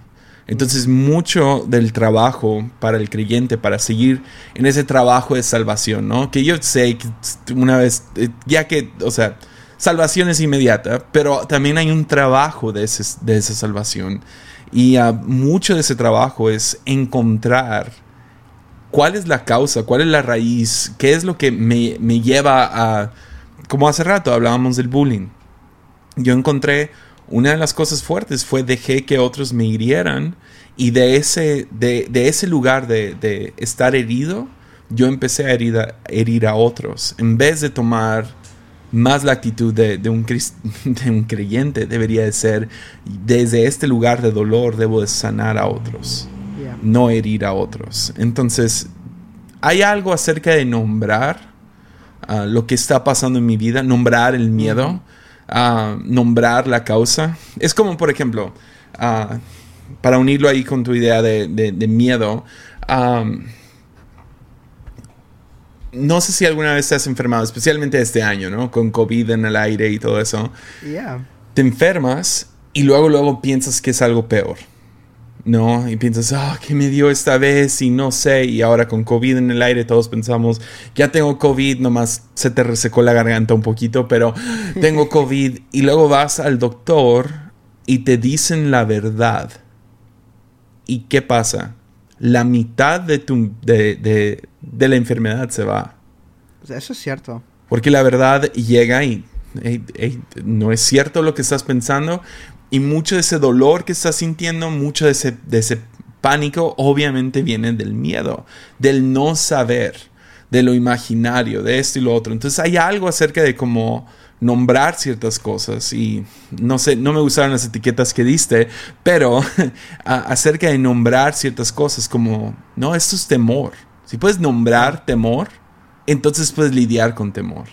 Entonces mucho del trabajo para el creyente, para seguir en ese trabajo de salvación, ¿no? Que yo sé que una vez, ya que, o sea, salvación es inmediata, pero también hay un trabajo de esa salvación. Y mucho de ese trabajo es encontrar cuál es la causa, cuál es la raíz, qué es lo que me lleva a... Como hace rato hablábamos del bullying. Yo encontré... Una de las cosas fuertes fue dejé que otros me hirieran, y de ese lugar de estar herido, yo empecé a herir a otros. En vez de tomar más la actitud de un creyente, debería de ser, desde este lugar de dolor debo de sanar a otros, no herir a otros. Entonces, hay algo acerca de nombrar lo que está pasando en mi vida, nombrar el miedo, nombrar la causa. Es como, por ejemplo, para unirlo ahí con tu idea de miedo, no sé si alguna vez te has enfermado, especialmente este año, ¿no? Con COVID en el aire y todo eso. Yeah. Te enfermas y luego piensas que es algo peor, ¿no? Y piensas, ¿qué me dio esta vez? Y no sé. Y ahora con COVID en el aire todos pensamos, ya tengo COVID, nomás se te resecó la garganta un poquito, pero tengo COVID. Y luego vas al doctor y te dicen la verdad. ¿Y qué pasa? La mitad de la enfermedad se va. Eso es cierto. Porque la verdad llega y no es cierto lo que estás pensando. Y mucho de ese dolor que estás sintiendo, mucho de ese pánico, obviamente viene del miedo, del no saber, de lo imaginario, de esto y lo otro. Entonces hay algo acerca de cómo nombrar ciertas cosas. Y no sé, no me gustaron las etiquetas que diste, pero acerca de nombrar ciertas cosas como, no, esto es temor. Si puedes nombrar temor, entonces puedes lidiar con temor.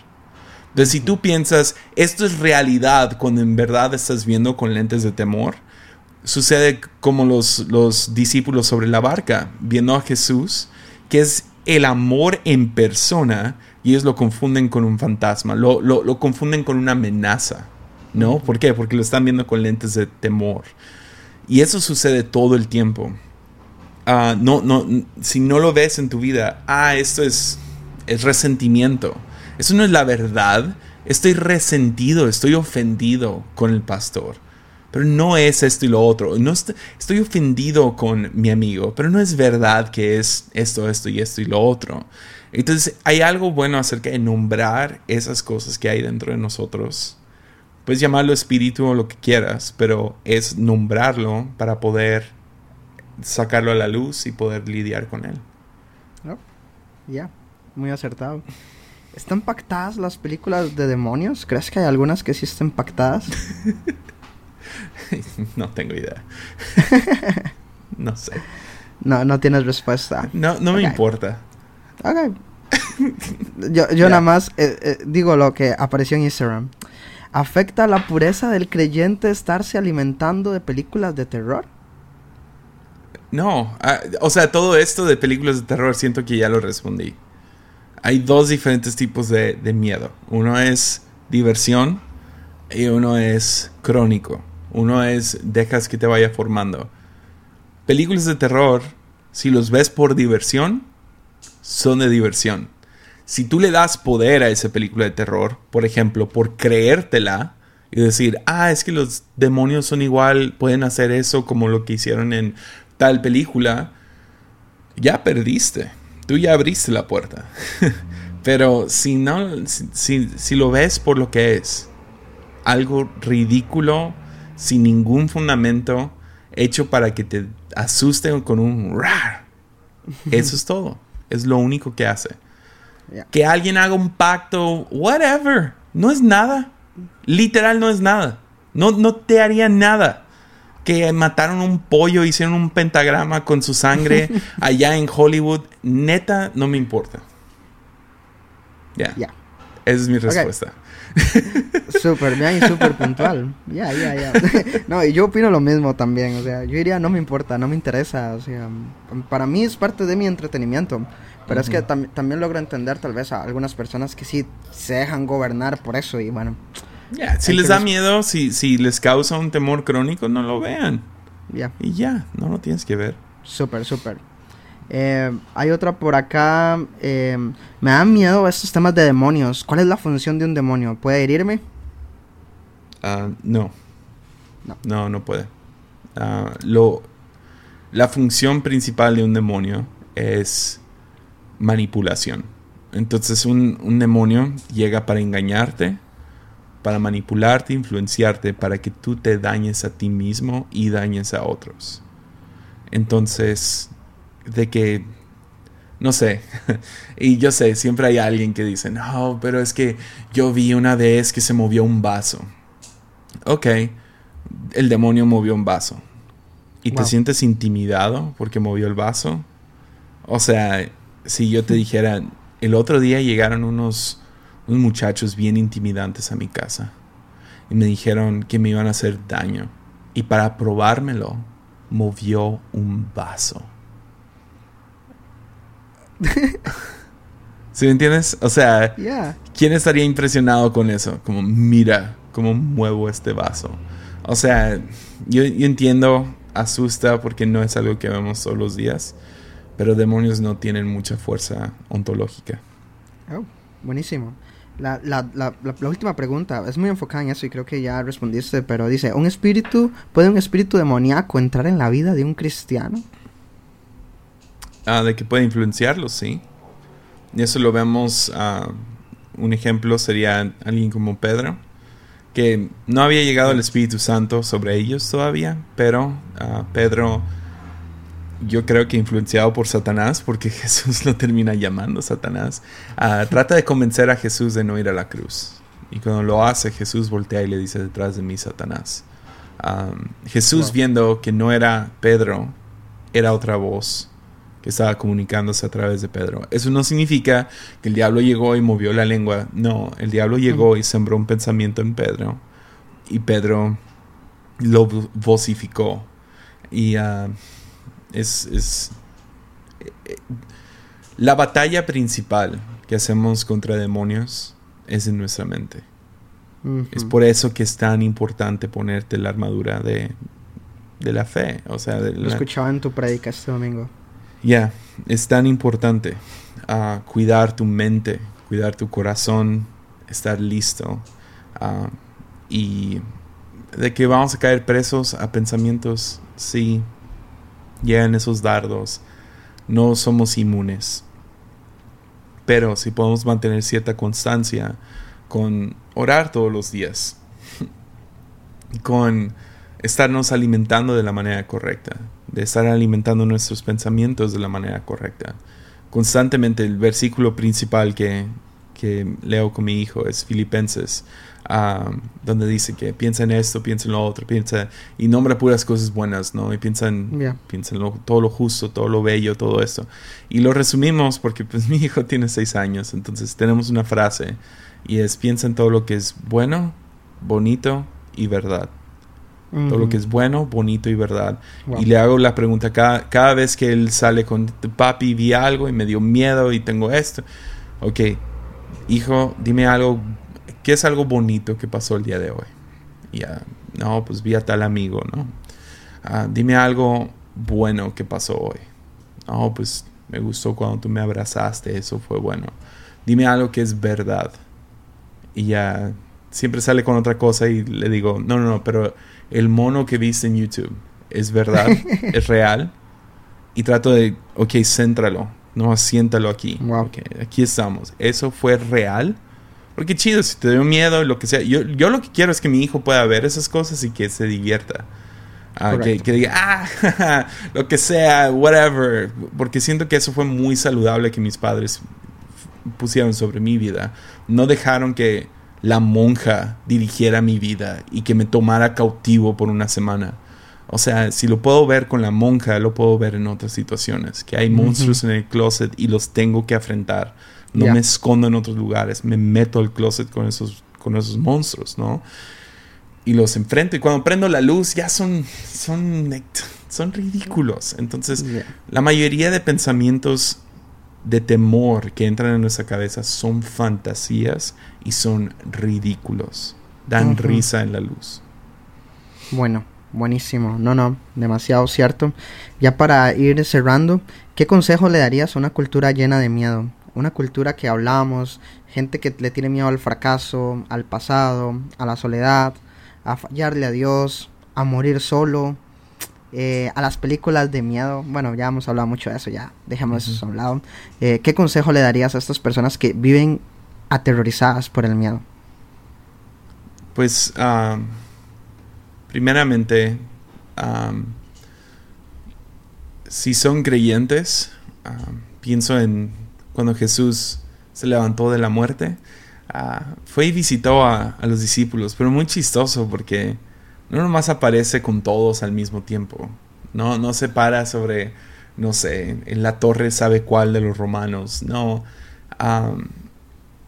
Entonces, si tú piensas, esto es realidad, cuando en verdad estás viendo con lentes de temor, sucede como los discípulos sobre la barca, viendo a Jesús, que es el amor en persona, y ellos lo confunden con un fantasma, lo confunden con una amenaza, ¿no? ¿Por qué? Porque lo están viendo con lentes de temor. Y eso sucede todo el tiempo. Si no lo ves en tu vida, esto es resentimiento. Eso no es la verdad. Estoy resentido, estoy ofendido con el pastor. Pero no es esto y lo otro. Estoy ofendido con mi amigo, pero no es verdad que es esto y esto y lo otro. Entonces, hay algo bueno acerca de nombrar esas cosas que hay dentro de nosotros. Puedes llamarlo espíritu o lo que quieras, pero es nombrarlo para poder sacarlo a la luz y poder lidiar con él. Oh, ya, muy acertado. ¿Están pactadas las películas de demonios? ¿Crees que hay algunas que sí estén pactadas? No tengo idea. No sé. No tienes respuesta. No okay. Me importa. Ok. Yo nada más digo lo que apareció en Instagram. ¿Afecta la pureza del creyente estarse alimentando de películas de terror? No. O sea, todo esto de películas de terror siento que ya lo respondí. Hay dos diferentes tipos de miedo. Uno es diversión y uno es crónico. Uno es dejas que te vaya formando. Películas de terror, si los ves por diversión, son de diversión. Si tú le das poder a esa película de terror, por ejemplo, por creértela y decir, es que los demonios son igual, pueden hacer eso como lo que hicieron en tal película, ya perdiste. Tú ya abriste la puerta. Pero si lo ves por lo que es, algo ridículo, sin ningún fundamento, hecho para que te asusten con un rar. Eso es todo. Es lo único que hace. Yeah. Que alguien haga un pacto, whatever. No es nada. Literal no es nada. No te haría nada. Que mataron un pollo, hicieron un pentagrama con su sangre allá en Hollywood. Neta, no me importa. Ya. Yeah. Esa es mi respuesta. Okay. Súper bien y súper puntual. Ya. No, y yo opino lo mismo también. O sea, yo diría, no me importa, no me interesa. O sea, para mí es parte de mi entretenimiento. Pero es que también logro entender tal vez a algunas personas que sí se dejan gobernar por eso y bueno... Yeah. Si les da miedo, si les causa un temor crónico, no lo vean. Ya. Yeah. Y ya, no lo tienes que ver. Súper, súper. Hay otra por acá. Me dan miedo estos temas de demonios. ¿Cuál es la función de un demonio? ¿Puede herirme? No puede. La función principal de un demonio es manipulación. Entonces un demonio llega para engañarte, para manipularte, influenciarte, para que tú te dañes a ti mismo y dañes a otros. Entonces, de que, no sé, y yo sé, siempre hay alguien que dice, no, pero es que yo vi una vez que se movió un vaso. Ok, el demonio movió un vaso. ¿Y wow, te sientes intimidado porque movió el vaso? O sea, si yo te dijera, el otro día llegaron unos muchachos bien intimidantes a mi casa y me dijeron que me iban a hacer daño, y para probármelo movió un vaso. ¿Sí me entiendes? O sea, yeah, ¿quién estaría impresionado con eso? Como, mira cómo muevo este vaso. O sea, yo entiendo, asusta porque no es algo que vemos todos los días, pero demonios no tienen mucha fuerza ontológica. Oh, buenísimo. La última pregunta es muy enfocada en eso y creo que ya respondiste, pero dice, ¿puede un espíritu demoníaco entrar en la vida de un cristiano? De que puede influenciarlo, sí. Y eso lo vemos. Un ejemplo sería alguien como Pedro, que no había llegado el Espíritu Santo sobre ellos todavía, pero Pedro, yo creo que influenciado por Satanás, porque Jesús lo termina llamando Satanás, trata de convencer a Jesús de no ir a la cruz. Y cuando lo hace, Jesús voltea y le dice, detrás de mí, Satanás. Jesús, wow, viendo que no era Pedro, era otra voz que estaba comunicándose a través de Pedro. Eso no significa que el diablo llegó y movió la lengua. No, el diablo llegó y sembró un pensamiento en Pedro. Y Pedro lo vocificó. Y la batalla principal que hacemos contra demonios es en nuestra mente. Uh-huh. Es por eso que es tan importante ponerte la armadura de la fe. O sea, lo escuchaba en tu predica este domingo. Ya, es tan importante cuidar tu mente, cuidar tu corazón, estar listo. Y de que vamos a caer presos a pensamientos, sí, llegan esos dardos. No somos inmunes. Pero si podemos mantener cierta constancia con orar todos los días, con estarnos alimentando de la manera correcta, de estar alimentando nuestros pensamientos de la manera correcta. Constantemente, el versículo principal que leo con mi hijo es Filipenses, donde dice que piensa en esto, piensa en lo otro, piensa y nombra puras cosas buenas, ¿no? Y piensa en todo lo justo, todo lo bello, todo esto. Y lo resumimos porque pues mi hijo tiene 6 años, entonces tenemos una frase y es piensa en todo lo que es bueno, bonito y verdad. Todo lo que es bueno, bonito y verdad. Wow. Y le hago la pregunta cada vez que él sale con papi, vi algo y me dio miedo y tengo esto. Ok, hijo, dime algo. ¿Qué es algo bonito que pasó el día de hoy? No, pues vi a tal amigo, ¿no? Dime algo bueno que pasó hoy. No, pues me gustó cuando tú me abrazaste, eso fue bueno. Dime algo que es verdad. Y ya, siempre sale con otra cosa y le digo, no, pero el mono que viste en YouTube es verdad, es real. Y trato de, ok, céntralo, no, siéntalo aquí. Wow. Okay, aquí estamos. ¿Eso fue real? Porque chido, si te dio miedo, lo que sea. Yo lo que quiero es que mi hijo pueda ver esas cosas y que se divierta. Que diga, lo que sea, whatever. Porque siento que eso fue muy saludable que mis padres pusieron sobre mi vida. No dejaron que la monja dirigiera mi vida y que me tomara cautivo por una semana. O sea, si lo puedo ver con la monja, lo puedo ver en otras situaciones. Que hay monstruos en el closet y los tengo que enfrentar. No me escondo en otros lugares. Me meto al closet con esos monstruos, ¿no? Y los enfrento. Y cuando prendo la luz, ya son ridículos. Entonces, la mayoría de pensamientos de temor que entran en nuestra cabeza son fantasías y son ridículos. Dan risa en la luz. Bueno, Buenísimo, no, demasiado cierto. Ya para ir cerrando, ¿qué consejo le darías a una cultura llena de miedo? Una cultura que hablamos, gente que le tiene miedo al fracaso, al pasado, a la soledad, a fallarle a Dios, a morir solo, a las películas de miedo. Bueno, ya hemos hablado mucho de eso, ya dejemos eso a un lado. ¿Qué consejo le darías a estas personas que viven aterrorizadas por el miedo? Pues, primeramente, si son creyentes, pienso en cuando Jesús se levantó de la muerte, fue y visitó a los discípulos, pero muy chistoso porque no nomás aparece con todos al mismo tiempo, no se para sobre, no sé, en la torre sabe cuál de los romanos,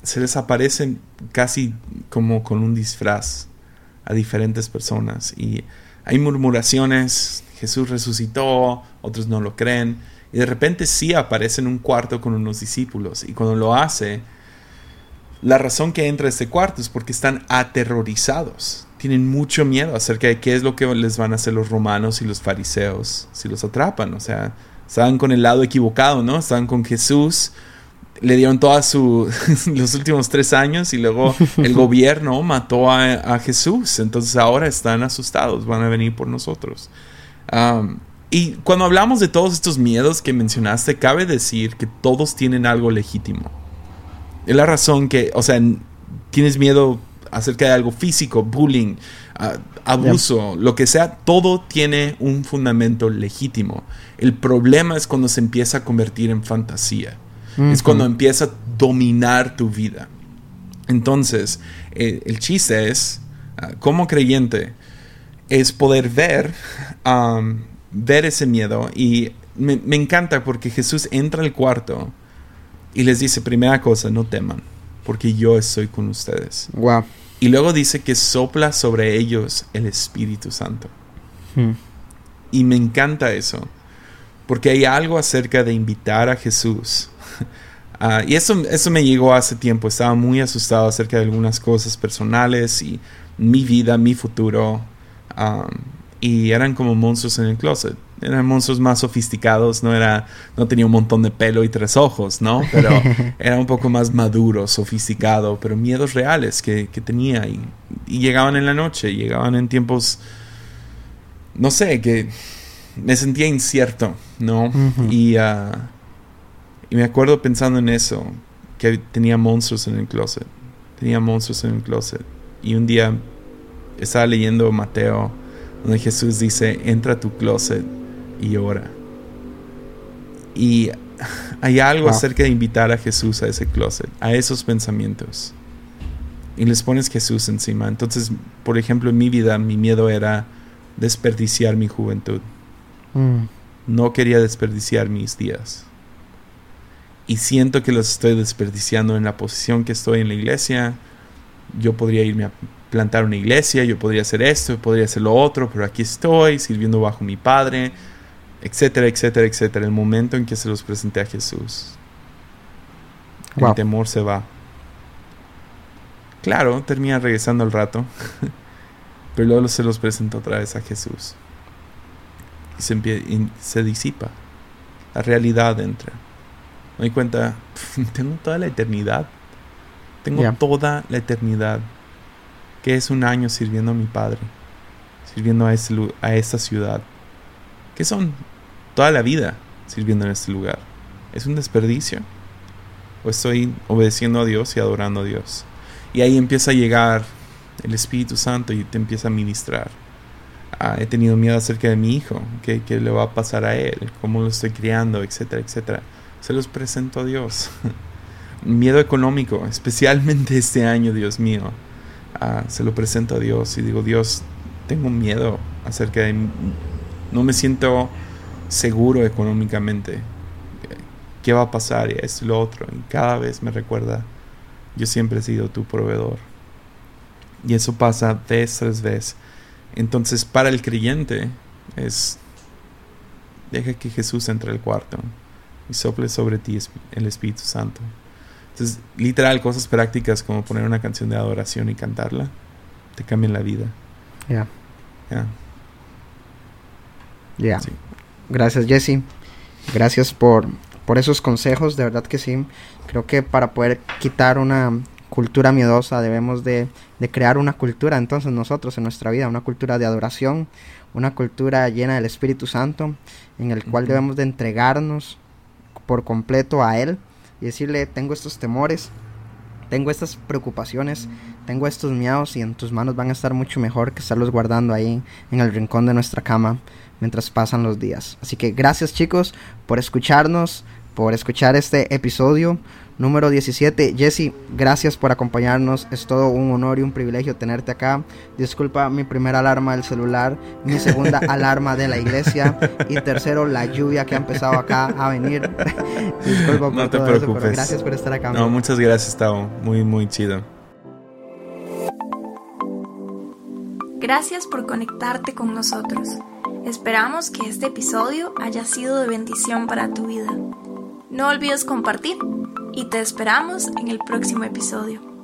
se les aparece casi como con un disfraz a diferentes personas, y hay murmuraciones, Jesús resucitó, otros no lo creen, y de repente sí aparece en un cuarto con unos discípulos, y cuando lo hace, la razón que entra a este cuarto es porque están aterrorizados, tienen mucho miedo acerca de qué es lo que les van a hacer los romanos y los fariseos si los atrapan, o sea, estaban con el lado equivocado, ¿no? Estaban con Jesús, le dieron todos los últimos 3 años y luego el gobierno mató a Jesús. Entonces ahora están asustados, van a venir por nosotros. Y cuando hablamos de todos estos miedos que mencionaste, cabe decir que todos tienen algo legítimo. Es la razón que, o sea, tienes miedo acerca de algo físico, bullying, abuso, sí, lo que sea, todo tiene un fundamento legítimo. El problema es cuando se empieza a convertir en fantasía. Es cuando empieza a dominar tu vida. Entonces, el chiste es, como creyente, es poder ver ese miedo. Y me encanta porque Jesús entra al cuarto y les dice, primera cosa, no teman, porque yo estoy con ustedes. Wow. Y luego dice que sopla sobre ellos el Espíritu Santo. Y me encanta eso, porque hay algo acerca de invitar a Jesús. Y eso me llegó hace tiempo. Estaba muy asustado acerca de algunas cosas personales y mi vida, mi futuro, y eran como monstruos en el closet. Eran monstruos más sofisticados, no tenía un montón de pelo y 3 ojos, ¿no? Pero era un poco más maduro, sofisticado, pero miedos reales que tenía, y llegaban en la noche, llegaban en tiempos, no sé, que me sentía incierto, ¿no? Y me acuerdo pensando en eso, que tenía monstruos en el closet. Y un día estaba leyendo Mateo, donde Jesús dice, entra a tu closet y ora. Y hay algo acerca de invitar a Jesús a ese closet, a esos pensamientos. Y les pones Jesús encima. Entonces, por ejemplo, en mi vida, mi miedo era desperdiciar mi juventud. No quería desperdiciar mis días. Y siento que los estoy desperdiciando en la posición que estoy en la iglesia. Yo podría irme a plantar una iglesia, yo podría hacer esto, podría hacer lo otro, pero aquí estoy sirviendo bajo mi padre, etcétera, etcétera, etcétera. El momento en que se los presenté a Jesús, el temor se va. Claro, termina regresando al rato, pero luego se los presento otra vez a Jesús. Y se disipa. La realidad entra. Me doy cuenta, tengo toda la eternidad. Que es 1 año sirviendo a mi padre. Sirviendo a esta ciudad. Que son toda la vida sirviendo en este lugar. ¿Es un desperdicio? ¿O estoy obedeciendo a Dios y adorando a Dios? Y ahí empieza a llegar el Espíritu Santo y te empieza a ministrar. He tenido miedo acerca de mi hijo. ¿Qué le va a pasar a él? ¿Cómo lo estoy criando? Etcétera, etcétera. Se los presento a Dios. Miedo económico, especialmente este año, Dios mío. Se lo presento a Dios y digo, Dios, tengo miedo acerca de... No me siento seguro económicamente. ¿Qué va a pasar? Y esto y lo otro. Y cada vez me recuerda, yo siempre he sido tu proveedor. Y eso pasa vez tras vez. Entonces, para el creyente es... Deja que Jesús entre al cuarto y sople sobre ti el Espíritu Santo. Entonces, literal, cosas prácticas como poner una canción de adoración y cantarla te cambian la vida. Ya. Sí. Gracias, Jesse. Gracias por esos consejos, de verdad que sí. Creo que para poder quitar una cultura miedosa debemos de crear una cultura, entonces nosotros en nuestra vida, una cultura de adoración, una cultura llena del Espíritu Santo, en el cual debemos de entregarnos por completo a Él y decirle: tengo estos temores, tengo estas preocupaciones, tengo estos miedos, y en tus manos van a estar mucho mejor que estarlos guardando ahí en el rincón de nuestra cama mientras pasan los días. Así que gracias, chicos, por escucharnos, por escuchar este episodio número 17. Jesse, gracias por acompañarnos. Es todo un honor y un privilegio tenerte acá. Disculpa mi primera alarma del celular, mi segunda alarma de la iglesia y tercero la lluvia que ha empezado acá a venir. Disculpa por todo eso, pero gracias por estar acá. No, muchas gracias, Tao. Muy, muy chido. Gracias por conectarte con nosotros. Esperamos que este episodio haya sido de bendición para tu vida. No olvides compartir y te esperamos en el próximo episodio.